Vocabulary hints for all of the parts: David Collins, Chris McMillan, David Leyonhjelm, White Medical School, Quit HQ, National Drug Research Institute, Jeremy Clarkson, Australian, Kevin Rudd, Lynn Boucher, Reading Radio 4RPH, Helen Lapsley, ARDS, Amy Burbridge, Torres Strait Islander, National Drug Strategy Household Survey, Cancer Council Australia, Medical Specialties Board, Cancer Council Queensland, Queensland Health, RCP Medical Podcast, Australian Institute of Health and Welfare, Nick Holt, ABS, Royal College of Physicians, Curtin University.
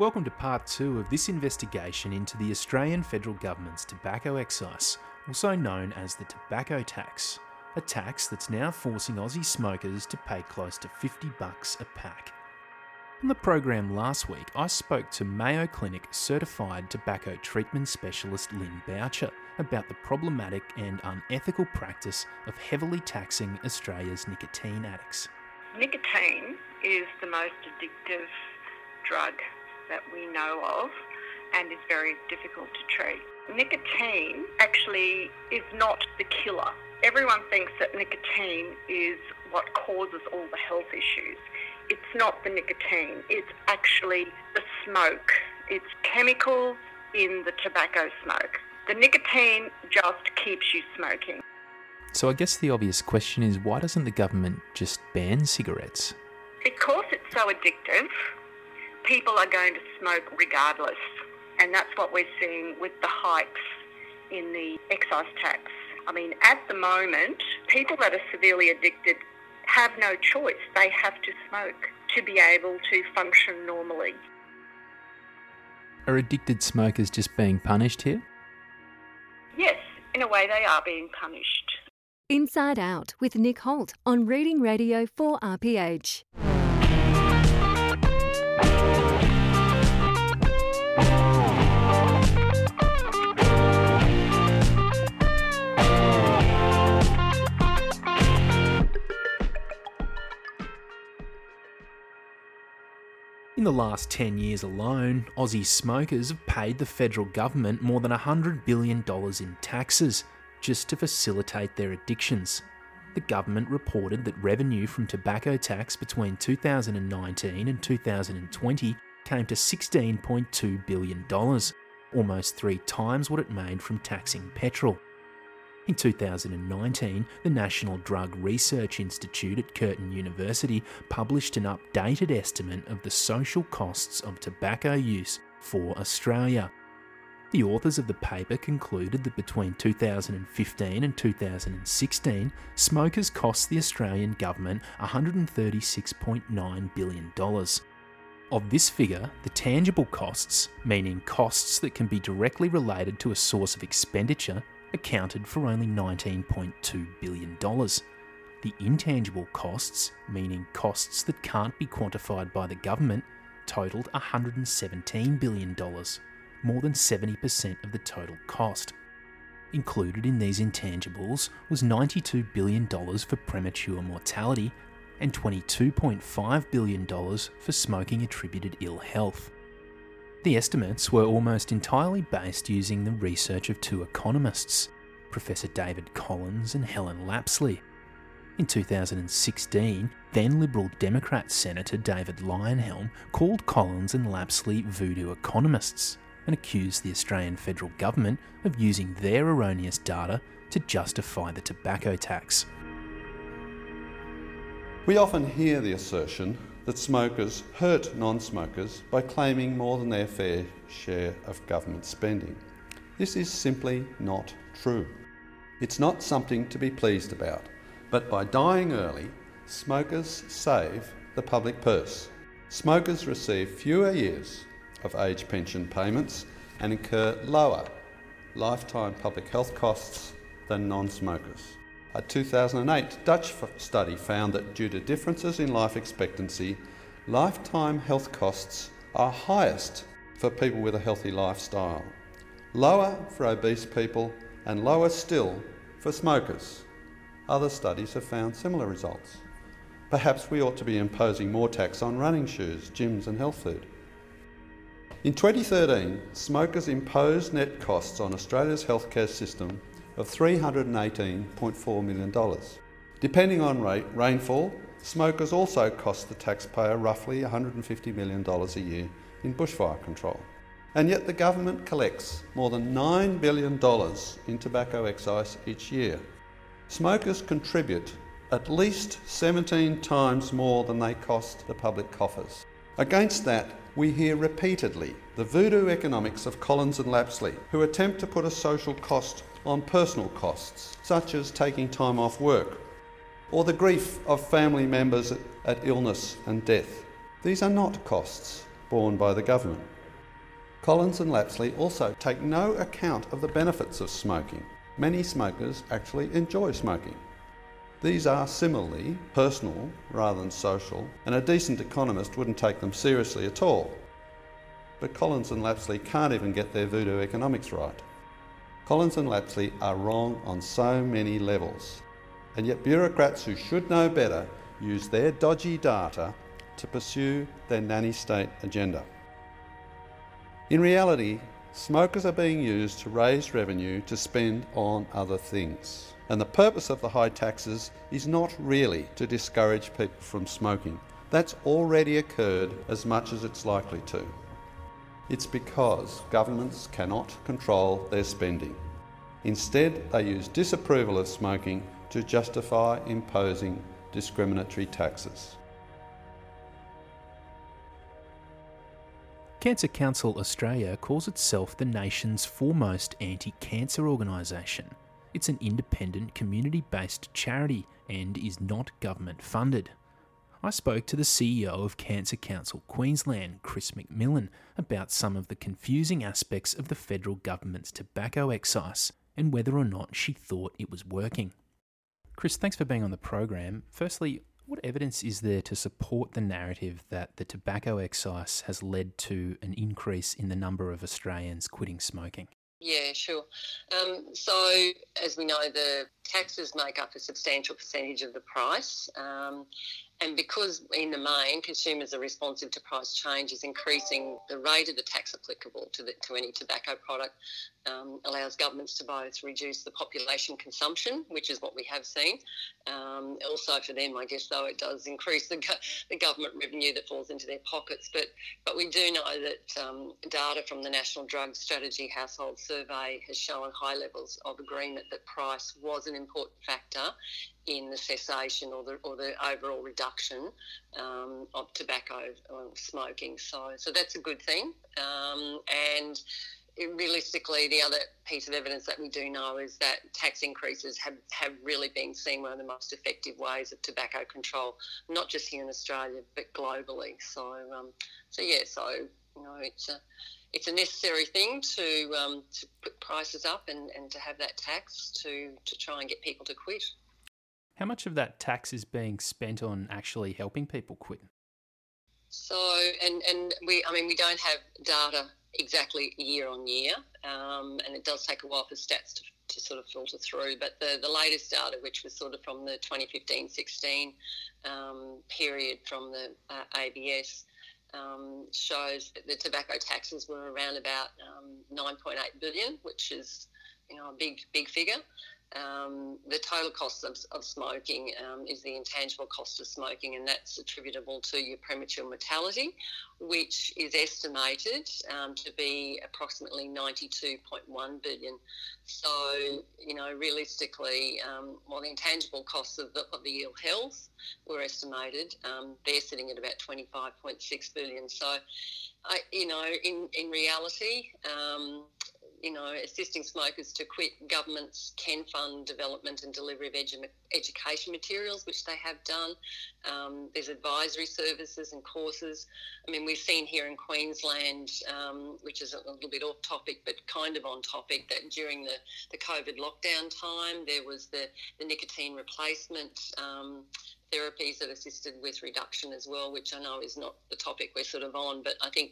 Welcome to part two of this investigation into the Australian federal government's tobacco excise, also known as the tobacco tax, a tax that's now forcing Aussie smokers to pay close to $50 a pack. On the program last week, I spoke to Mayo Clinic certified tobacco treatment specialist Lynn Boucher about the problematic and unethical practice of heavily taxing Australia's nicotine addicts. Nicotine is the most addictive drug that we know of and is very difficult to treat. Nicotine actually is not the killer. Everyone thinks that nicotine is what causes all the health issues. It's not the nicotine, it's actually the smoke. It's chemicals in the tobacco smoke. The nicotine just keeps you smoking. So I guess the obvious question is, why doesn't the government just ban cigarettes? Because it's so addictive, people are going to smoke regardless, and that's what we're seeing with the hikes in the excise tax. I mean, at the moment, people that are severely addicted have no choice. They have to smoke to be able to function normally. Are addicted smokers just being punished here? Yes, in a way they are being punished. Inside Out with Nick Holt on Reading Radio 4RPH. In the last 10 years alone, Aussie smokers have paid the federal government more than $100 billion in taxes just to facilitate their addictions. The government reported that revenue from tobacco tax between 2019 and 2020 came to $16.2 billion, almost three times what it made from taxing petrol. In 2019, the National Drug Research Institute at Curtin University published an updated estimate of the social costs of tobacco use for Australia. The authors of the paper concluded that between 2015 and 2016, smokers cost the Australian government $136.9 billion. Of this figure, the tangible costs, meaning costs that can be directly related to a source of expenditure, accounted for only $19.2 billion. The intangible costs, meaning costs that can't be quantified by the government, totaled $117 billion, more than 70% of the total cost. Included in these intangibles was $92 billion for premature mortality and $22.5 billion for smoking-attributed ill health. The estimates were almost entirely based using the research of two economists, Professor David Collins and Helen Lapsley. In 2016, then Liberal Democrat Senator David Leyonhjelm called Collins and Lapsley voodoo economists and accused the Australian federal government of using their erroneous data to justify the tobacco tax. We often hear the assertion that smokers hurt non-smokers by claiming more than their fair share of government spending. This is simply not true. It's not something to be pleased about, but by dying early, smokers save the public purse. Smokers receive fewer years of age pension payments and incur lower lifetime public health costs than non-smokers. A 2008 Dutch study found that due to differences in life expectancy, lifetime health costs are highest for people with a healthy lifestyle, lower for obese people, and lower still for smokers. Other studies have found similar results. Perhaps we ought to be imposing more tax on running shoes, gyms and health food. In 2013, smokers imposed net costs on Australia's healthcare system of $318.4 million. Depending on rainfall, smokers also cost the taxpayer roughly $150 million a year in bushfire control. And yet the government collects more than $9 billion in tobacco excise each year. Smokers contribute at least 17 times more than they cost the public coffers. Against that, we hear repeatedly the voodoo economics of Collins and Lapsley, who attempt to put a social cost on personal costs, such as taking time off work, or the grief of family members at illness and death. These are not costs. borne by the government. Collins and Lapsley also take no account of the benefits of smoking. Many smokers actually enjoy smoking. These are similarly personal rather than social, and a decent economist wouldn't take them seriously at all. But Collins and Lapsley can't even get their voodoo economics right. Collins and Lapsley are wrong on so many levels, and yet bureaucrats who should know better use their dodgy data to pursue their nanny state agenda. In reality, smokers are being used to raise revenue to spend on other things. And the purpose of the high taxes is not really to discourage people from smoking. That's already occurred as much as it's likely to. It's because governments cannot control their spending. Instead, they use disapproval of smoking to justify imposing discriminatory taxes. Cancer Council Australia calls itself the nation's foremost anti-cancer organisation. It's an independent, community-based charity and is not government-funded. I spoke to the CEO of Cancer Council Queensland, Chris McMillan, about some of the confusing aspects of the federal government's tobacco excise and whether or not she thought it was working. Chris, thanks for being on the program. Firstly, what evidence is there to support the narrative that the tobacco excise has led to an increase in the number of Australians quitting smoking? Yeah, sure. So, as we know, the taxes make up a substantial percentage of the price. And because, in the main, consumers are responsive to price changes, increasing the rate of the tax applicable to any tobacco product allows governments to both reduce the population consumption, which is what we have seen. Also for them, I guess, though, it does increase the government revenue that falls into their pockets. But we do know that data from the National Drug Strategy Household Survey has shown high levels of agreement that price was an important factor in the cessation or the overall reduction of tobacco or smoking. So that's a good thing. And realistically, the other piece of evidence that we do know is that tax increases have really been seen one of the most effective ways of tobacco control, not just here in Australia, but globally. So you know, it's a necessary thing to put prices up and to have that tax to try and get people to quit. How much of that tax is being spent on actually helping people quit? So we don't have data exactly year on year, and it does take a while for stats to sort of filter through. But the latest data, which was sort of from the 2015-16 period from the ABS, shows that the tobacco taxes were around about 9.8 billion, which is, you know, a big figure. The total cost of smoking is the intangible cost of smoking, and that's attributable to your premature mortality, which is estimated to be approximately 92.1 billion. So, you know, realistically, while the intangible costs of the ill health were estimated, they're sitting at about 25.6 billion. So, in reality, you know, assisting smokers to quit, governments can fund development and delivery of education materials, which they have done. There's advisory services and courses. I mean, we've seen here in Queensland, which is a little bit off topic, but kind of on topic, that during the COVID lockdown time, there was the nicotine replacement therapies that assisted with reduction as well, which I know is not the topic we're sort of on, but I think,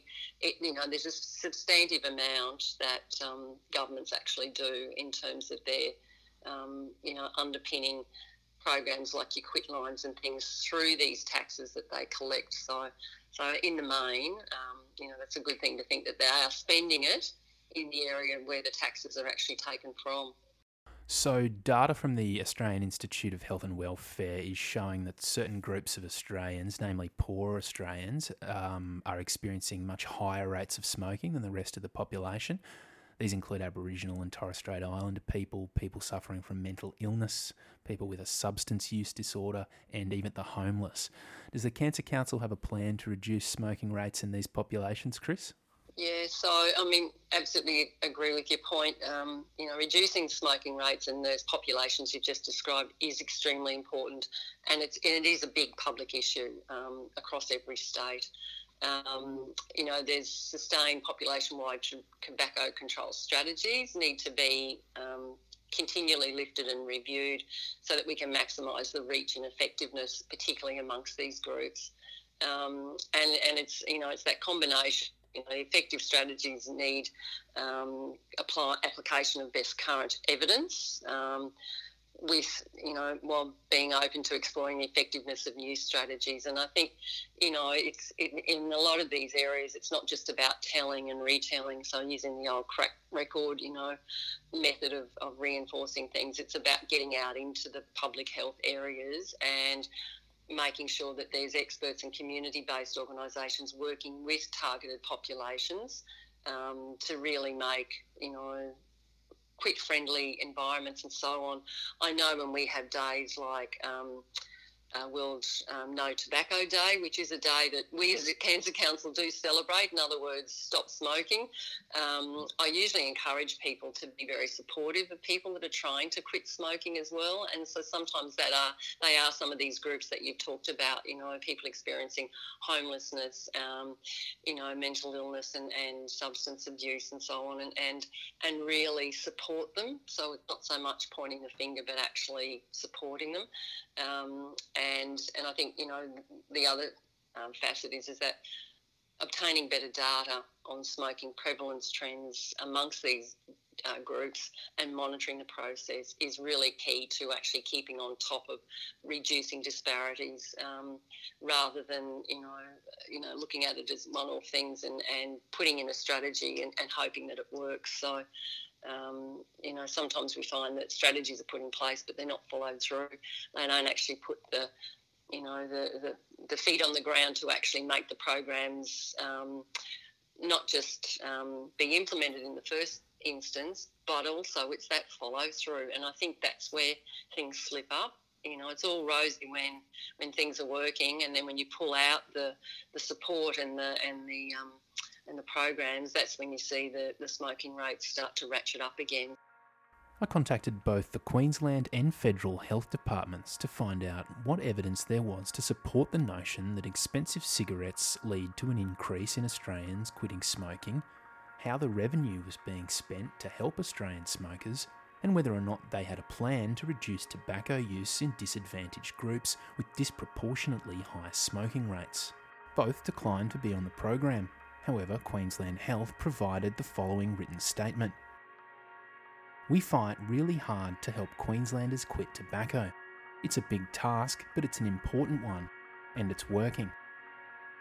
there's a substantive amount that governments actually do in terms of their, underpinning programs like your quit lines and things through these taxes that they collect. So in the main, that's a good thing to think that they are spending it in the area where the taxes are actually taken from. So data from the Australian Institute of Health and Welfare is showing that certain groups of Australians, namely poor Australians, are experiencing much higher rates of smoking than the rest of the population. These include Aboriginal and Torres Strait Islander people, people suffering from mental illness, people with a substance use disorder, and even the homeless. Does the Cancer Council have a plan to reduce smoking rates in these populations, Chris? Yeah, so, I mean, absolutely agree with your point. Reducing smoking rates in those populations you've just described is extremely important, and it is a big public issue across every state. You know, there's sustained population-wide tobacco control strategies need to be continually lifted and reviewed so that we can maximise the reach and effectiveness, particularly amongst these groups. And it's, you know, it's that combination. You know, effective strategies need application of best current evidence, with, you know, while being open to exploring the effectiveness of new strategies. And I think, you know, in a lot of these areas, it's not just about telling and retelling, so using the old crack record, you know, method of reinforcing things. It's about getting out into the public health areas and making sure that there's experts and community-based organisations working with targeted populations to really make, you know, quit-friendly environments and so on. I know when we have days like World No Tobacco Day, which is a day that we as the Cancer Council do celebrate, in other words, stop smoking, I usually encourage people to be very supportive of people that are trying to quit smoking as well. And so sometimes they are some of these groups that you've talked about, you know, people experiencing homelessness, you know, mental illness and substance abuse and so on, and really support them. So it's not so much pointing the finger but actually supporting them. And I think, you know, the other facet is that obtaining better data on smoking prevalence trends amongst these groups and monitoring the process is really key to actually keeping on top of reducing disparities, rather than, you know, looking at it as one-off things and putting in a strategy and hoping that it works. So, you know, sometimes we find that strategies are put in place but they're not followed through. They don't actually put the, you know, the feet on the ground to actually make the programs not just be implemented in the first instance, but also it's that follow through. And I think that's where things slip up. You know, it's all rosy when things are working, and then when you pull out the support and the programs, that's when you see the smoking rates start to ratchet up again. I contacted both the Queensland and Federal Health Departments to find out what evidence there was to support the notion that expensive cigarettes lead to an increase in Australians quitting smoking, how the revenue was being spent to help Australian smokers, and whether or not they had a plan to reduce tobacco use in disadvantaged groups with disproportionately high smoking rates. Both declined to be on the program. However, Queensland Health provided the following written statement. We fight really hard to help Queenslanders quit tobacco. It's a big task, but it's an important one, and it's working.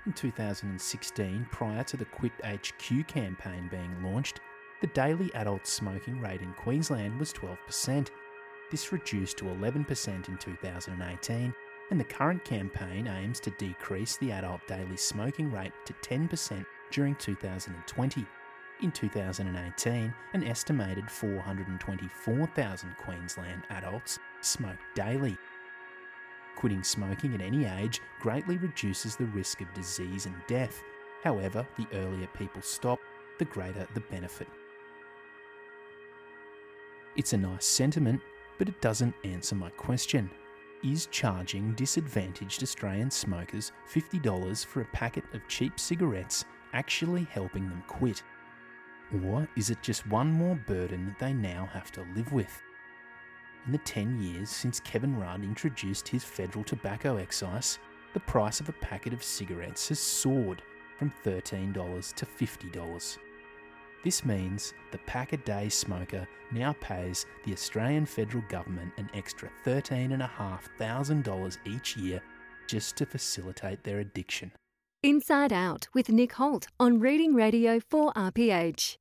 In 2016, prior to the Quit HQ campaign being launched, the daily adult smoking rate in Queensland was 12%. This reduced to 11% in 2018, and the current campaign aims to decrease the adult daily smoking rate to 10% during 2020. In 2018, an estimated 424,000 Queensland adults smoked daily. Quitting smoking at any age greatly reduces the risk of disease and death. However, the earlier people stop, the greater the benefit. It's a nice sentiment, but it doesn't answer my question. Is charging disadvantaged Australian smokers $50 for a packet of cheap cigarettes actually helping them quit? Or is it just one more burden that they now have to live with? In the 10 years since Kevin Rudd introduced his federal tobacco excise, the price of a packet of cigarettes has soared from $13 to $50. This means the pack-a-day smoker now pays the Australian federal government an extra $13,500 each year just to facilitate their addiction. Inside Out with Nick Holt on Reading Radio 4RPH.